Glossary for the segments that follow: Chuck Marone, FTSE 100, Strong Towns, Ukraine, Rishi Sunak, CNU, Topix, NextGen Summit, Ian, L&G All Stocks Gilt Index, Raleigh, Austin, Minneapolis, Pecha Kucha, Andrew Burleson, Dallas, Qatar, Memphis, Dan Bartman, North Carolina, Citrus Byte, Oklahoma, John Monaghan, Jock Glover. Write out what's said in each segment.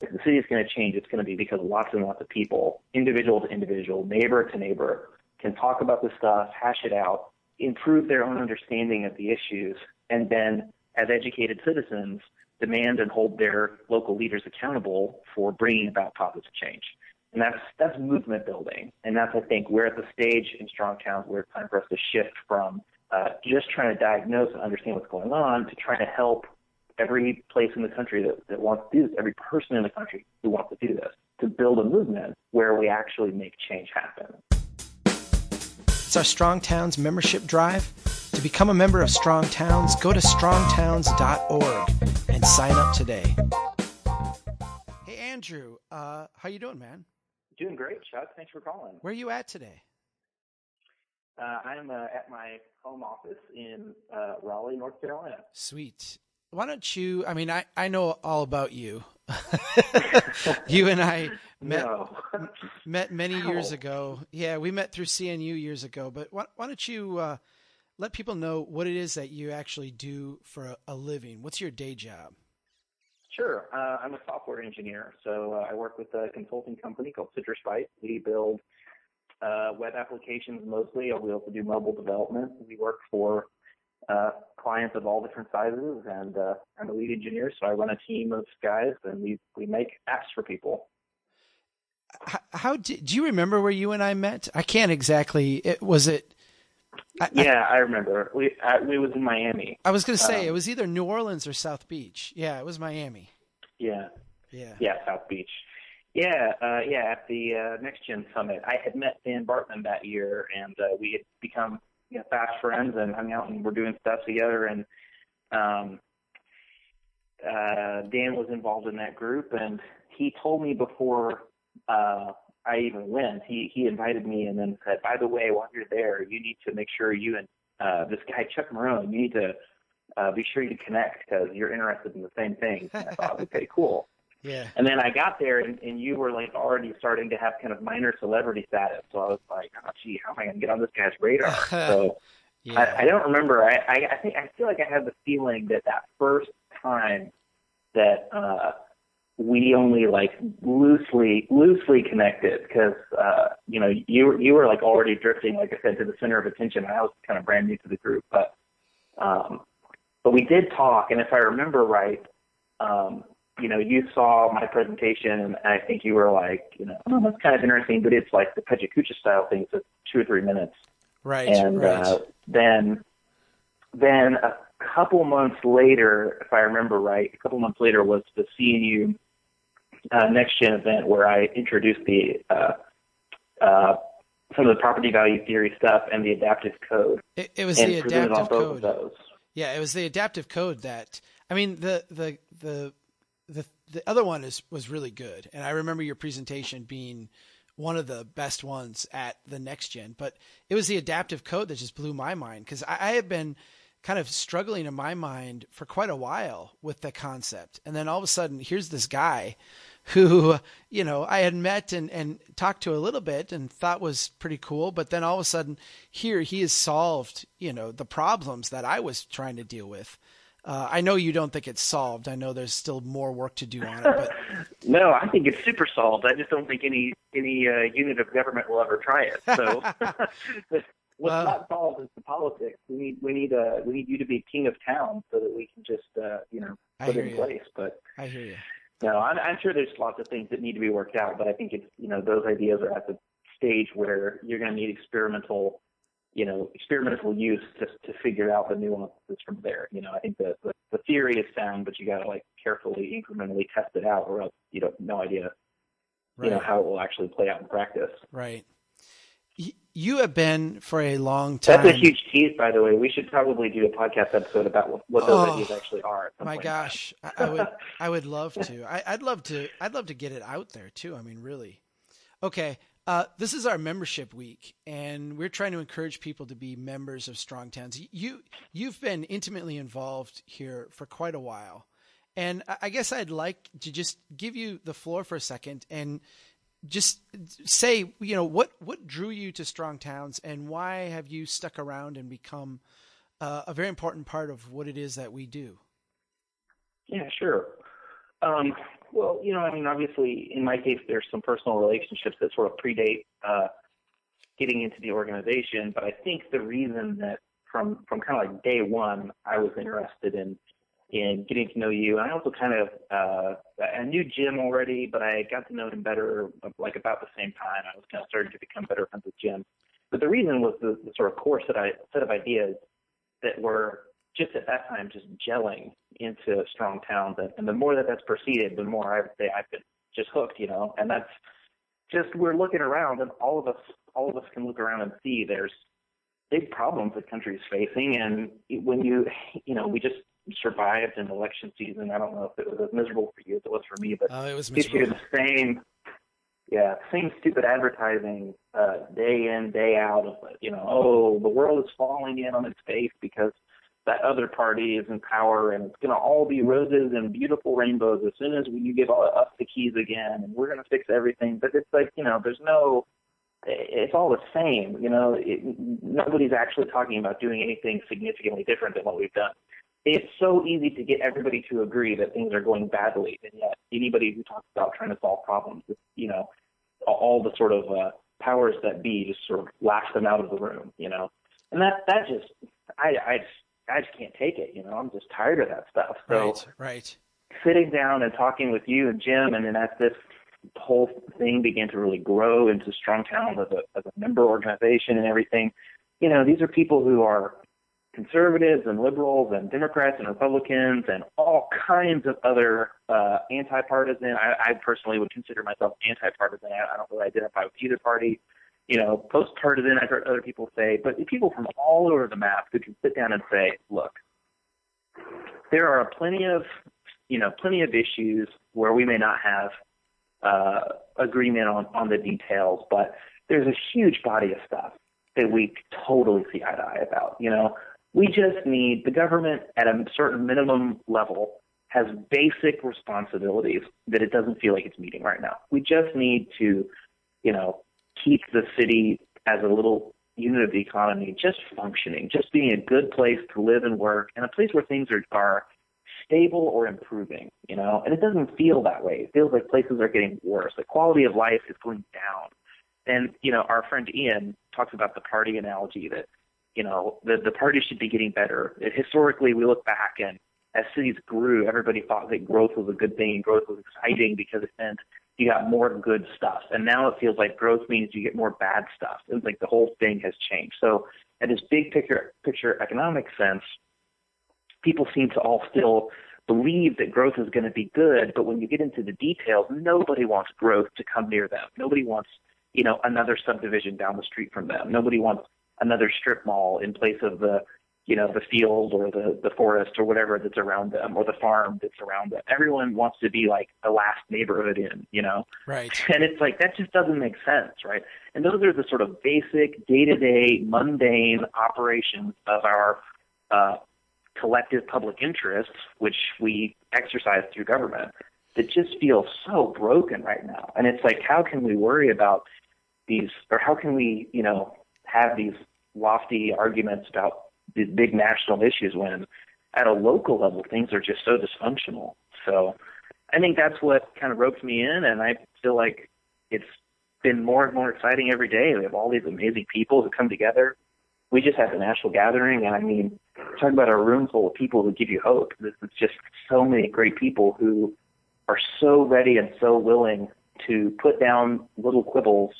if the city is going to change, it's going to be because lots and lots of people, individual to individual, neighbor to neighbor, can talk about this stuff, hash it out, improve their own understanding of the issues, and then, as educated citizens, demand and hold their local leaders accountable for bringing about positive change. And that's movement building. And that's, I think, we're at the stage in Strong Towns where it's time for us to shift from just trying to diagnose and understand what's going on to trying to help every place in the country that wants to do this, every person in the country who wants to do this, to build a movement where we actually make change happen. It's our Strong Towns membership drive. To become a member of Strong Towns, go to strongtowns.org and sign up today. Hey, Andrew, how you doing, man? Doing great, Chuck. Thanks for calling. Where are you at today? I'm at my home office in Raleigh, North Carolina. Sweet. Why don't you, I mean, I know all about you. You and I met many years ago. Yeah, we met through CNU years ago. But why don't you let people know what it is that you actually do for a living? What's your day job? Sure. I'm a software engineer. So I work with a consulting company called Citrus Byte. We build web applications mostly. We also do mobile development. We work for clients of all different sizes, and I'm a lead engineer, so I run a team of guys, and we make apps for people. Do you remember where you and I met? I can't exactly. I remember. We was in Miami. I was going to say it was either New Orleans or South Beach. Yeah, it was Miami. Yeah, South Beach. Yeah, at the NextGen Summit, I had met Dan Bartman that year, and we had become fast friends and hung out and we're doing stuff together. And Dan was involved in that group, and he told me before I even went, he invited me and then said, by the way, while you're there, you need to make sure you and this guy, Chuck Marone, you need to be sure you connect because you're interested in the same thing. And I thought, okay, cool. Yeah. And then I got there, and you were like already starting to have kind of minor celebrity status. So I was like, oh, gee, how am I going to get on this guy's radar? So yeah. I don't remember. I feel like I had the feeling that first time that we only like loosely connected because you were like already drifting, like I said, to the center of attention. I was kind of brand new to the group, but we did talk, and if I remember right. You saw my presentation, and I think you were like, oh, that's kind of interesting, but it's like the Pecha Kucha style thing, so 2 or 3 minutes. Right, and right. Then a couple months later, if I remember right, was the CNU NextGen event where I introduced the some of the property value theory stuff and the adaptive code. It was the adaptive code. Yeah, it was the adaptive code that, I mean, the other one was really good. And I remember your presentation being one of the best ones at the NextGen, but it was the adaptive code that just blew my mind. Cause I had been kind of struggling in my mind for quite a while with the concept. And then all of a sudden, here's this guy who, I had met and talked to a little bit and thought was pretty cool. But then all of a sudden here, he has solved, the problems that I was trying to deal with. I know you don't think it's solved. I know there's still more work to do on it. But no, I think it's super solved. I just don't think any unit of government will ever try it. So what's not solved is the politics. We need you to be king of town so that we can just put it in place. But I hear you. No, I'm sure there's lots of things that need to be worked out. But I think it's those ideas are at the stage where you're going to need experimental use to figure out the nuances from there. I think the theory is sound, but you got to carefully, incrementally test it out, or else you have no idea, right, how it will actually play out in practice. Right. You have been for a long time. That's a huge tease, by the way. We should probably do a podcast episode about what those ideas actually are. My gosh, I would love to. I'd love to get it out there too. I mean, really. Okay. This is our membership week, and we're trying to encourage people to be members of Strong Towns. You've been intimately involved here for quite a while, and I guess I'd like to just give you the floor for a second and just say, what drew you to Strong Towns, and why have you stuck around and become a very important part of what it is that we do? Yeah, sure. Well, you know, I mean, obviously, in my case, there's some personal relationships that sort of predate getting into the organization. But I think the reason that from kind of like day one, I was interested in getting to know you, and I also kind of I knew Jim already, but I got to know him better, like about the same time. I was kind of starting to become better friends with Jim. But the reason was the sort of core set of ideas that were just at that time just gelling into Strong Towns. And the more that's proceeded, the more I would say I've been just hooked, you know. And that's just, we're looking around, and all of us can look around and see there's big problems the country's facing. And when you know, we just survived an election season. I don't know if it was as miserable for you as it was for me, but it was miserable. The same stupid advertising day in, day out of, you know, oh, the world is falling in on its face because that other party is in power, and it's going to all be roses and beautiful rainbows as soon as you give us the keys again, and we're going to fix everything. But it's like, you know, it's all the same. You know, nobody's actually talking about doing anything significantly different than what we've done. It's so easy to get everybody to agree that things are going badly, and yet anybody who talks about trying to solve problems, you know, all the sort of powers that be just sort of lash them out of the room, you know. And that just, I just can't take it, you know. I'm just tired of that stuff. So right. Sitting down and talking with you and Jim, and then as this whole thing began to really grow into Strong Towns as a member organization and everything, you know, these are people who are conservatives and liberals and Democrats and Republicans and all kinds of other anti-partisan. I personally would consider myself anti-partisan. I don't really identify with either party. You know, post-partisan, I've heard other people say, but people from all over the map who can sit down and say, look, there are plenty of issues where we may not have agreement on the details, but there's a huge body of stuff that we totally see eye to eye about. You know, we just need the government at a certain minimum level has basic responsibilities that it doesn't feel like it's meeting right now. We just need to, you know, keep the city as a little unit of the economy just functioning, just being a good place to live and work, and a place where things are stable or improving, you know. And it doesn't feel that way. It feels like places are getting worse. The quality of life is going down. And, you know, our friend Ian talks about the party analogy that, you know, the party should be getting better. Historically, we look back, and as cities grew, everybody thought that growth was a good thing. Growth was exciting because it meant you got more good stuff. And now it feels like growth means you get more bad stuff. It's like the whole thing has changed. So in this big picture economic sense, people seem to all still believe that growth is going to be good. But when you get into the details, nobody wants growth to come near them. Nobody wants, you know, another subdivision down the street from them. Nobody wants another strip mall in place of the, you know, the field or the forest or whatever that's around them, or the farm that's around them. Everyone wants to be like the last neighborhood in, you know? Right. And it's like, that just doesn't make sense, right? And those are the sort of basic day-to-day mundane operations of our collective public interest, which we exercise through government, that just feel so broken right now. And it's like, how can we worry about these, or how can we, you know, have these lofty arguments about these big national issues when at a local level things are just so dysfunctional? So I think that's what kind of roped me in, and I feel like it's been more and more exciting every day. We have all these amazing people who come together. We just had a national gathering, and I mean, talk about a room full of people who give you hope. This is just so many great people who are so ready and so willing to put down little quibbles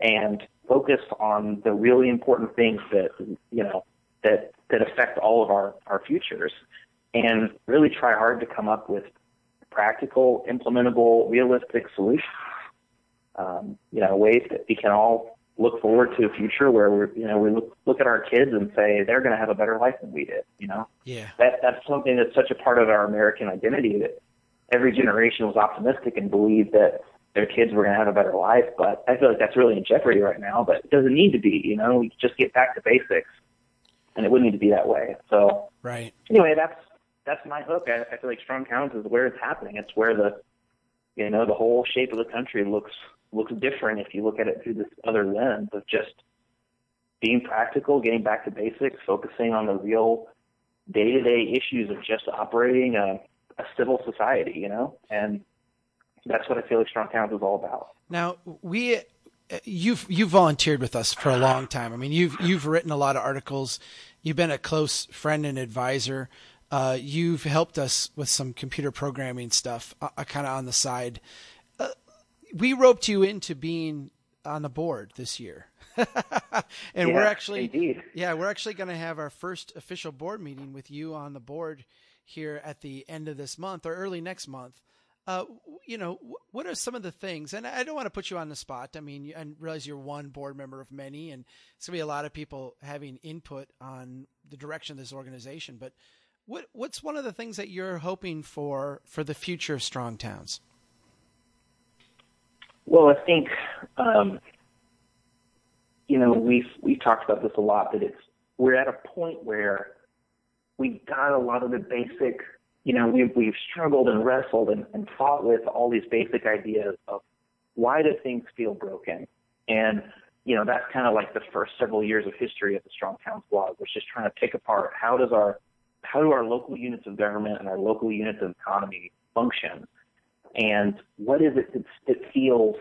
and focus on the really important things that, you know, that affect all of our futures, and really try hard to come up with practical, implementable, realistic solutions, you know, ways that we can all look forward to a future where we look at our kids and say, they're going to have a better life than we did, you know? Yeah. That's something that's such a part of our American identity, that every generation was optimistic and believed that their kids were going to have a better life. But I feel like that's really in jeopardy right now, but it doesn't need to be, you know? We just get back to basics. And it wouldn't need to be that way. So right. Anyway, that's my hook. I feel like Strong Towns is where it's happening. It's where the, you know, the whole shape of the country looks different if you look at it through this other lens of just being practical, getting back to basics, focusing on the real day-to-day issues of just operating a civil society, you know? And that's what I feel like Strong Towns is all about. Now, you've volunteered with us for a long time. I mean, you've written a lot of articles. You've been a close friend and advisor. You've helped us with some computer programming stuff, kind of on the side. We roped you into being on the board this year. And we're actually going to have our first official board meeting with you on the board here at the end of this month or early next month. What are some of the things, and I don't want to put you on the spot. I mean, I realize you're one board member of many, and it's going to be a lot of people having input on the direction of this organization, but what's one of the things that you're hoping for the future of Strong Towns? Well, I think, we've talked about this a lot, that we're at a point where we've got a lot of the basic, we've struggled and wrestled and fought with all these basic ideas of why do things feel broken? And, that's kind of like the first several years of history of the Strong Towns blog, which is trying to pick apart how do our local units of government and our local units of economy function? And what is it that feels,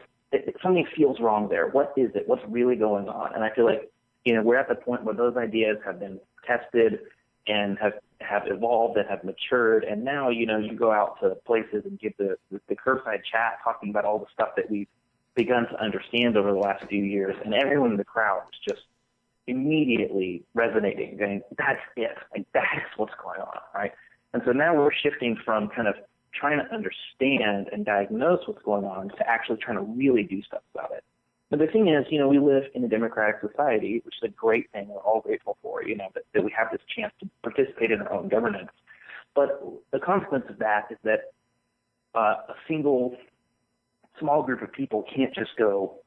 something feels wrong there? What is it? What's really going on? And I feel like, we're at the point where those ideas have been tested and have evolved and have matured. And now, you go out to places and give the curbside chat talking about all the stuff that we've begun to understand over the last few years. And everyone in the crowd is just immediately resonating, going, that's it. Like, that is what's going on, right? And so now we're shifting from kind of trying to understand and diagnose what's going on to actually trying to really do stuff about it. But the thing is, we live in a democratic society, which is a great thing. We're all grateful for, that we have this chance to participate in our own governance. But the consequence of that is that a single small group of people can't just go,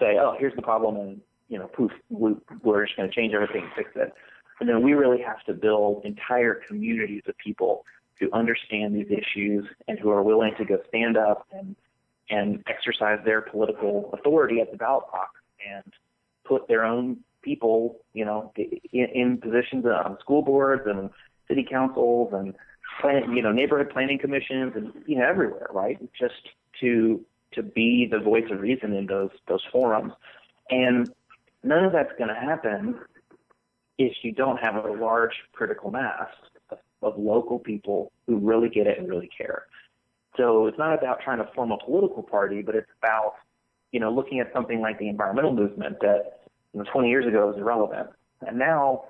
say, oh, here's the problem, and, poof, we're just going to change everything and fix it. And then we really have to build entire communities of people who understand these issues and who are willing to go stand up and exercise their political authority at the ballot box and put their own people, in positions on school boards and city councils and, neighborhood planning commissions and, everywhere, right? Just to be the voice of reason in those forums. And none of that's going to happen if you don't have a large critical mass of local people who really get it and really care. So it's not about trying to form a political party, but it's about, looking at something like the environmental movement that 20 years ago was irrelevant. And now,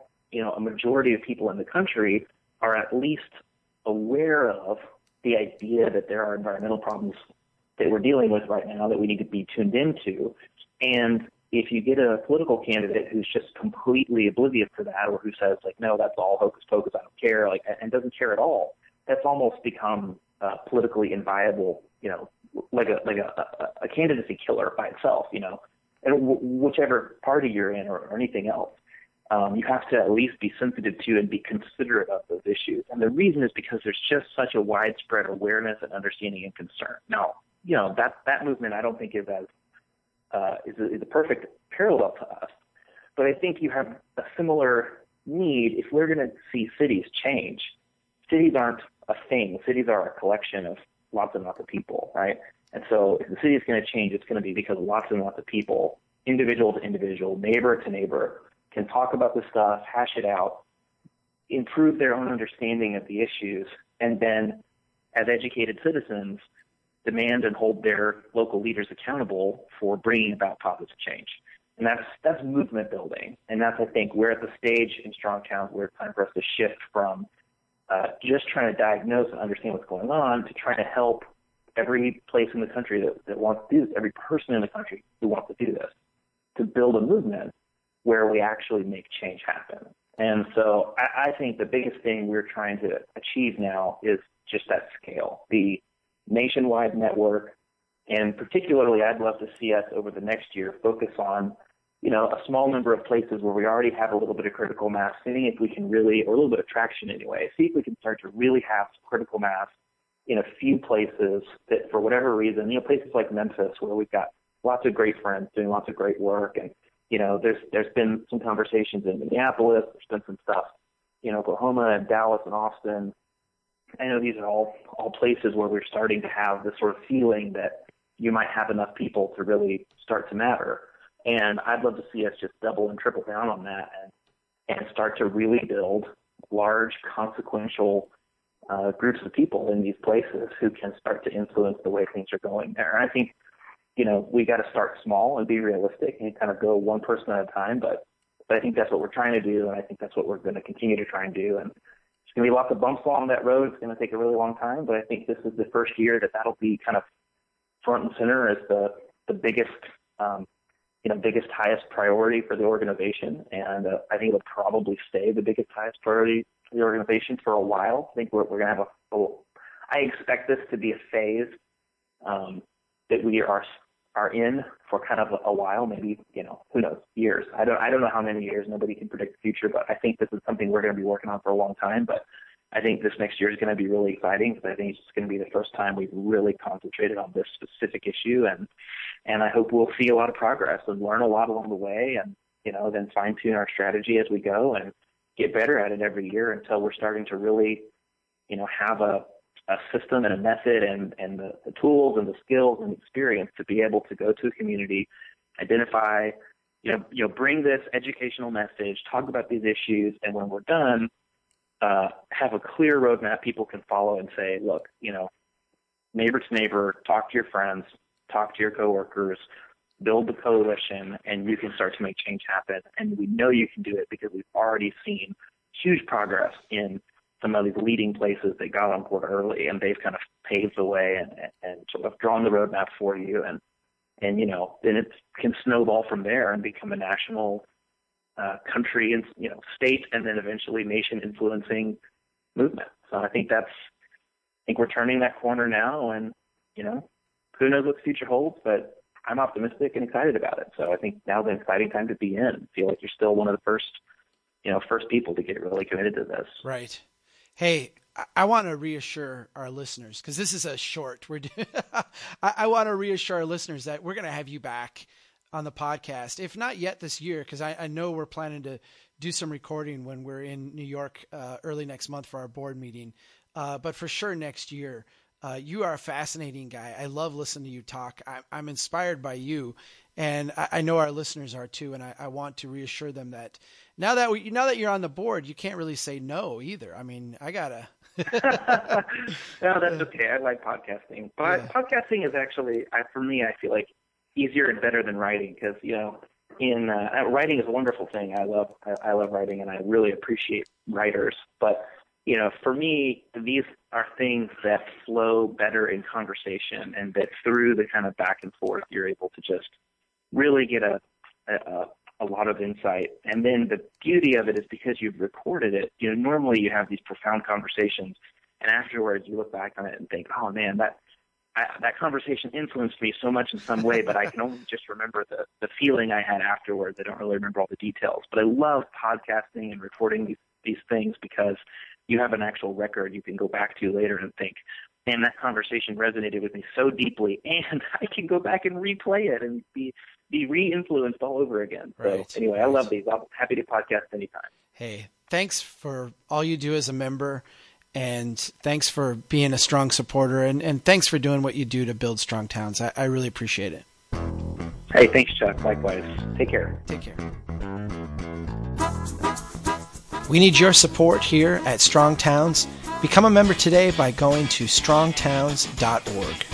a majority of people in the country are at least aware of the idea that there are environmental problems that we're dealing with right now that we need to be tuned into. And if you get a political candidate who's just completely oblivious to that, or who says, no, that's all hocus pocus, I don't care, and doesn't care at all, that's almost become politically inviable, like a candidacy killer by itself, and whichever party you're in or anything else. You have to at least be sensitive to and be considerate of those issues. And the reason is because there's just such a widespread awareness and understanding and concern. Now, that movement I don't think is as is a perfect parallel to us. But I think you have a similar need if we're going to see cities change. Cities aren't a thing. Cities are a collection of lots and lots of people, right? And so if the city is going to change, it's going to be because lots and lots of people, individual to individual, neighbor to neighbor, can talk about this stuff, hash it out, improve their own understanding of the issues, and then as educated citizens, demand and hold their local leaders accountable for bringing about positive change. And that's movement building. And that's, I think, we're at the stage in Strong Towns where it's time for us to shift from just trying to diagnose and understand what's going on to trying to help every place in the country that wants to do this, every person in the country who wants to do this, to build a movement where we actually make change happen. And so I think the biggest thing we're trying to achieve now is just that scale, the nationwide network, and particularly I'd love to see us over the next year focus on, a small number of places where we already have a little bit of critical mass, seeing if we can really, or a little bit of traction anyway, see if we can start to really have critical mass in a few places that for whatever reason, places like Memphis where we've got lots of great friends doing lots of great work. And, there's been some conversations in Minneapolis, there's been some stuff in Oklahoma and Dallas and Austin. I know these are all places where we're starting to have this sort of feeling that you might have enough people to really start to matter. And I'd love to see us just double and triple down on that and start to really build large, consequential groups of people in these places who can start to influence the way things are going there. And I think, you know, we got to start small and be realistic and kind of go one person at a time. But I think that's what we're trying to do, and I think that's what we're going to continue to try and do. And there's going to be lots of bumps along that road. It's going to take a really long time, but I think this is the first year that that'll be kind of front and center as the biggest, biggest, highest priority for the organization. And I think it'll probably stay the biggest, highest priority for the organization for a while. I think we're going to have I expect this to be a phase that we are in for kind of a while, maybe, who knows, years. I don't know how many years. Nobody can predict the future, but I think this is something we're going to be working on for a long time. But I think this next year is going to be really exciting because I think it's going to be the first time we've really concentrated on this specific issue. And I hope we'll see a lot of progress and learn a lot along the way and, then fine tune our strategy as we go and get better at it every year until we're starting to really, have a system and a method and the tools and the skills and experience to be able to go to a community, identify, bring this educational message, talk about these issues. And when we're done, have a clear roadmap people can follow and say, look, neighbor to neighbor, talk to your friends, talk to your coworkers, build the coalition, and you can start to make change happen. And we know you can do it because we've already seen huge progress in some of these leading places that got on board early, and they've kind of paved the way and sort of drawn the roadmap for you. And then it can snowball from there and become a national country and state, and then eventually nation influencing movement. So I think we're turning that corner now, and who knows what the future holds, but I'm optimistic and excited about it. So I think now's an exciting time to be in. I feel like you're still one of the first people to get really committed to this. Right. Hey, I want to reassure our listeners because this is a short. I want to reassure our listeners that we're going to have you back on the podcast, if not yet this year, because I know we're planning to do some recording when we're in New York early next month for our board meeting. But for sure next year. You are a fascinating guy. I love listening to you talk. I'm inspired by you, and I know our listeners are too. And I want to reassure them that now that you're on the board, you can't really say no either. I mean, I gotta. No, that's okay. I like podcasting, but podcasting is actually, for me, I feel like easier and better than writing because writing is a wonderful thing. I love writing, and I really appreciate writers, but. For me, these are things that flow better in conversation, and that through the kind of back and forth, you're able to just really get a lot of insight. And then the beauty of it is because you've recorded it, normally you have these profound conversations, and afterwards you look back on it and think, oh man, that conversation influenced me so much in some way, but I can only just remember the feeling I had afterwards. I don't really remember all the details, but I love podcasting and recording these things because you have an actual record you can go back to later and think, man, that conversation resonated with me so deeply, and I can go back and replay it and be re-influenced all over again. Right. So anyway, right. I love these. I'm happy to podcast anytime. Hey, thanks for all you do as a member, and thanks for being a strong supporter, and thanks for doing what you do to build Strong Towns. I really appreciate it. Hey, thanks, Chuck. Likewise. Take care. Take care. We need your support here at Strong Towns. Become a member today by going to strongtowns.org.